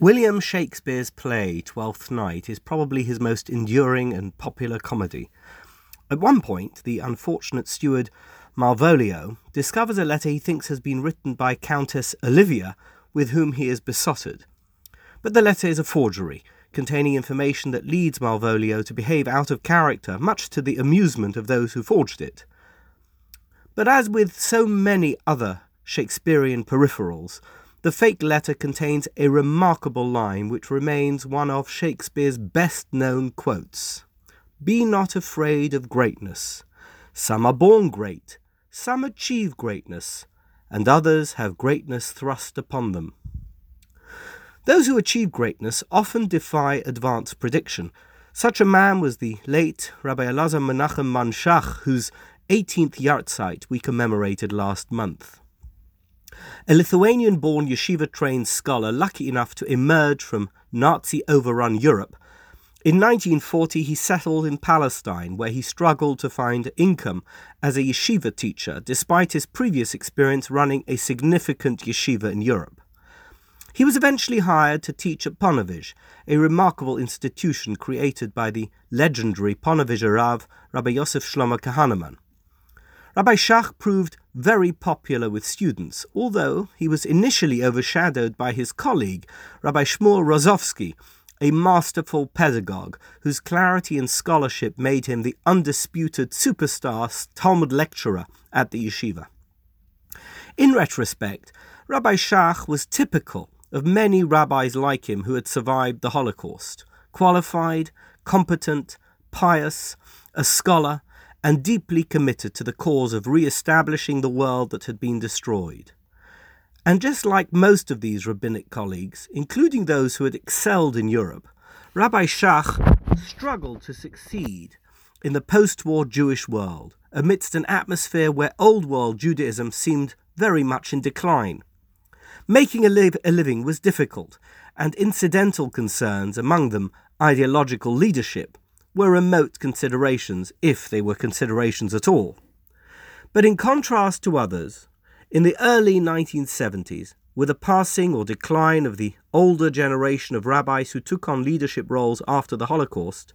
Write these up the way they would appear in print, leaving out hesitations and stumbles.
William Shakespeare's play, Twelfth Night, is probably his most enduring and popular comedy. At one point, the unfortunate steward Malvolio discovers a letter he thinks has been written by Countess Olivia, with whom he is besotted. But the letter is a forgery, containing information that leads Malvolio to behave out of character, much to the amusement of those who forged it. But as with so many other Shakespearean peripherals, the fake letter contains a remarkable line which remains one of Shakespeare's best-known quotes. "Be not afraid of greatness. Some are born great, some achieve greatness, and others have greatness thrust upon them." Those who achieve greatness often defy advanced prediction. Such a man was the late Rabbi Elazar Menachem Man Shach, whose 18th yahrzeit we commemorated last month. A Lithuanian-born yeshiva-trained scholar lucky enough to emerge from Nazi-overrun Europe, in 1940 he settled in Palestine, where he struggled to find income as a yeshiva teacher, despite his previous experience running a significant yeshiva in Europe. He was eventually hired to teach at Ponovezh, a remarkable institution created by the legendary Ponovezher Rav, Rabbi Yosef Shlomo Kahaneman. Rabbi Shach proved very popular with students, although he was initially overshadowed by his colleague, Rabbi Shmuel Rozovsky, a masterful pedagogue whose clarity and scholarship made him the undisputed superstar Talmud lecturer at the yeshiva. In retrospect, Rabbi Shach was typical of many rabbis like him who had survived the Holocaust: qualified, competent, pious, a scholar, and deeply committed to the cause of re-establishing the world that had been destroyed. And just like most of these rabbinic colleagues, including those who had excelled in Europe, Rabbi Shach struggled to succeed in the post-war Jewish world, amidst an atmosphere where old-world Judaism seemed very much in decline. Making a living was difficult, and incidental concerns, among them ideological leadership, were remote considerations, if they were considerations at all. But in contrast to others, in the early 1970s, with the passing or decline of the older generation of rabbis who took on leadership roles after the Holocaust,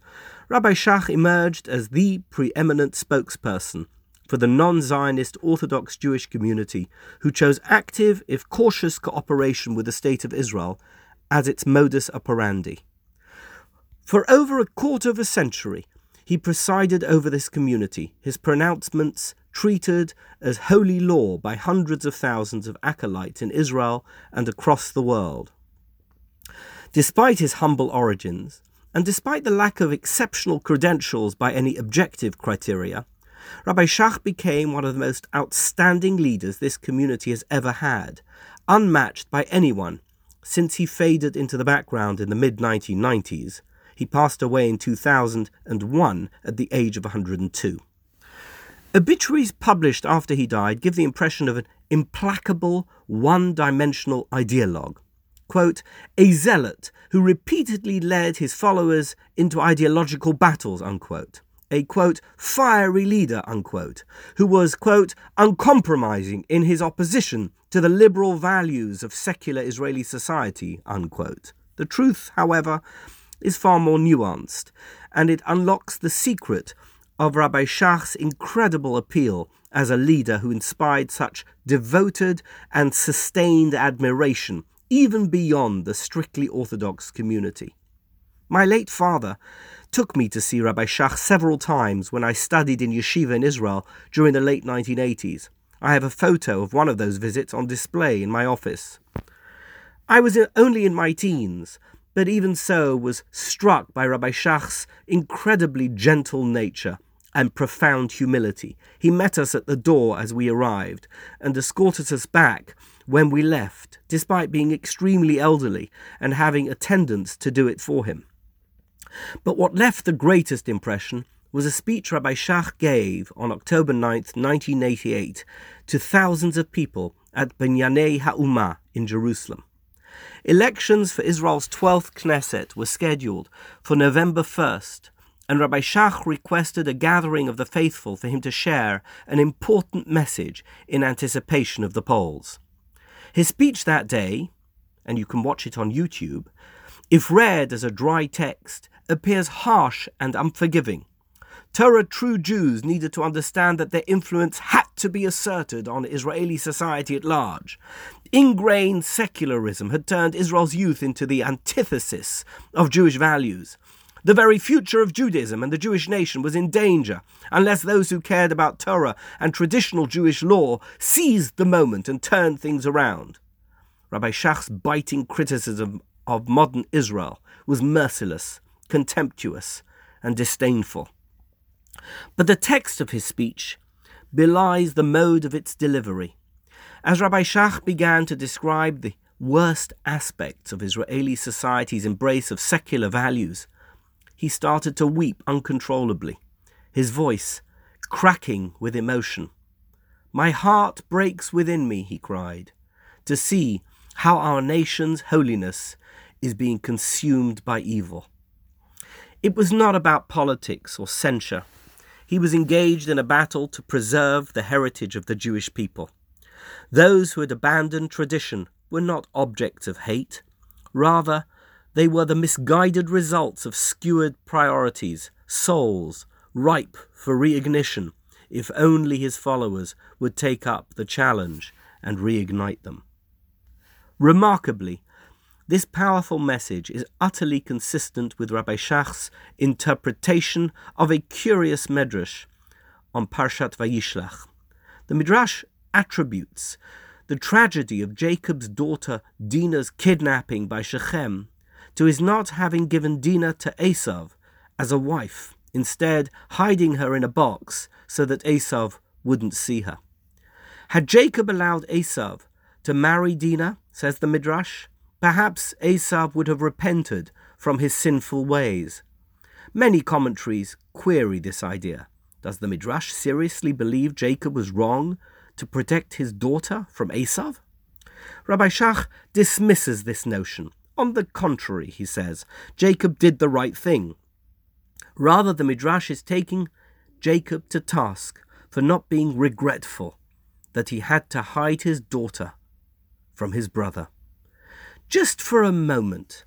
Rabbi Shach emerged as the preeminent spokesperson for the non-Zionist Orthodox Jewish community, who chose active, if cautious, cooperation with the State of Israel as its modus operandi. For over a quarter of a century, he presided over this community, his pronouncements treated as holy law by hundreds of thousands of acolytes in Israel and across the world. Despite his humble origins, and despite the lack of exceptional credentials by any objective criteria, Rabbi Shach became one of the most outstanding leaders this community has ever had, unmatched by anyone since he faded into the background in the mid-1990s. He passed away in 2001 at the age of 102. Obituaries published after he died give the impression of an implacable, one-dimensional ideologue. Quote, "a zealot who repeatedly led his followers into ideological battles," unquote. A, quote, "fiery leader," unquote, who was, quote, "uncompromising in his opposition to the liberal values of secular Israeli society," unquote. The truth, however, is far more nuanced, and it unlocks the secret of Rabbi Shach's incredible appeal as a leader who inspired such devoted and sustained admiration, even beyond the strictly Orthodox community. My late father took me to see Rabbi Shach several times when I studied in yeshiva in Israel during the late 1980s. I have a photo of one of those visits on display in my office. I was only in my teens, but even so was struck by Rabbi Shach's incredibly gentle nature and profound humility. He met us at the door as we arrived and escorted us back when we left, despite being extremely elderly and having attendants to do it for him. But what left the greatest impression was a speech Rabbi Shach gave on October 9th, 1988, to thousands of people at Binyanei HaUma in Jerusalem. Elections for Israel's 12th Knesset were scheduled for November 1st, and Rabbi Shach requested a gathering of the faithful for him to share an important message in anticipation of the polls. His speech that day, and you can watch it on YouTube, if read as a dry text, appears harsh and unforgiving. Torah true Jews needed to understand that their influence had to be asserted on Israeli society at large. Ingrained secularism had turned Israel's youth into the antithesis of Jewish values. The very future of Judaism and the Jewish nation was in danger unless those who cared about Torah and traditional Jewish law seized the moment and turned things around. Rabbi Shach's biting criticism of modern Israel was merciless, contemptuous, and disdainful. But the text of his speech belies the mode of its delivery. As Rabbi Shach began to describe the worst aspects of Israeli society's embrace of secular values, he started to weep uncontrollably, his voice cracking with emotion. "My heart breaks within me," he cried, "to see how our nation's holiness is being consumed by evil." It was not about politics or censure. He was engaged in a battle to preserve the heritage of the Jewish people. Those who had abandoned tradition were not objects of hate. Rather, they were the misguided results of skewed priorities, souls ripe for reignition, if only his followers would take up the challenge and reignite them. Remarkably, this powerful message is utterly consistent with Rabbi Shach's interpretation of a curious Midrash on Parshat Vayishlach. The Midrash attributes the tragedy of Jacob's daughter Dinah's kidnapping by Shechem to his not having given Dinah to Esav as a wife, instead hiding her in a box so that Esav wouldn't see her. Had Jacob allowed Esav to marry Dinah, says the Midrash, perhaps Esav would have repented from his sinful ways. Many commentaries query this idea. Does the Midrash seriously believe Jacob was wrong to protect his daughter from Esav? Rabbi Shach dismisses this notion. On the contrary, he says, Jacob did the right thing. Rather, the Midrash is taking Jacob to task for not being regretful that he had to hide his daughter from his brother. Just for a moment,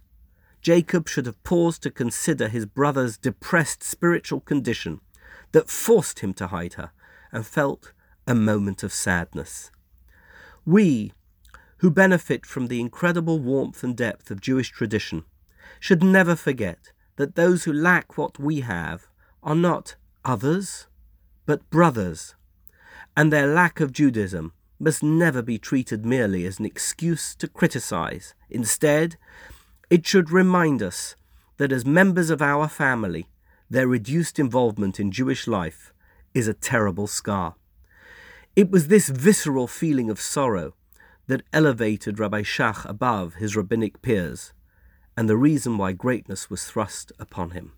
Jacob should have paused to consider his brother's depressed spiritual condition that forced him to hide her, and felt a moment of sadness. We, who benefit from the incredible warmth and depth of Jewish tradition, should never forget that those who lack what we have are not others, but brothers, and their lack of Judaism must never be treated merely as an excuse to criticize. Instead, it should remind us that as members of our family, their reduced involvement in Jewish life is a terrible scar. It was this visceral feeling of sorrow that elevated Rabbi Shach above his rabbinic peers, and the reason why greatness was thrust upon him.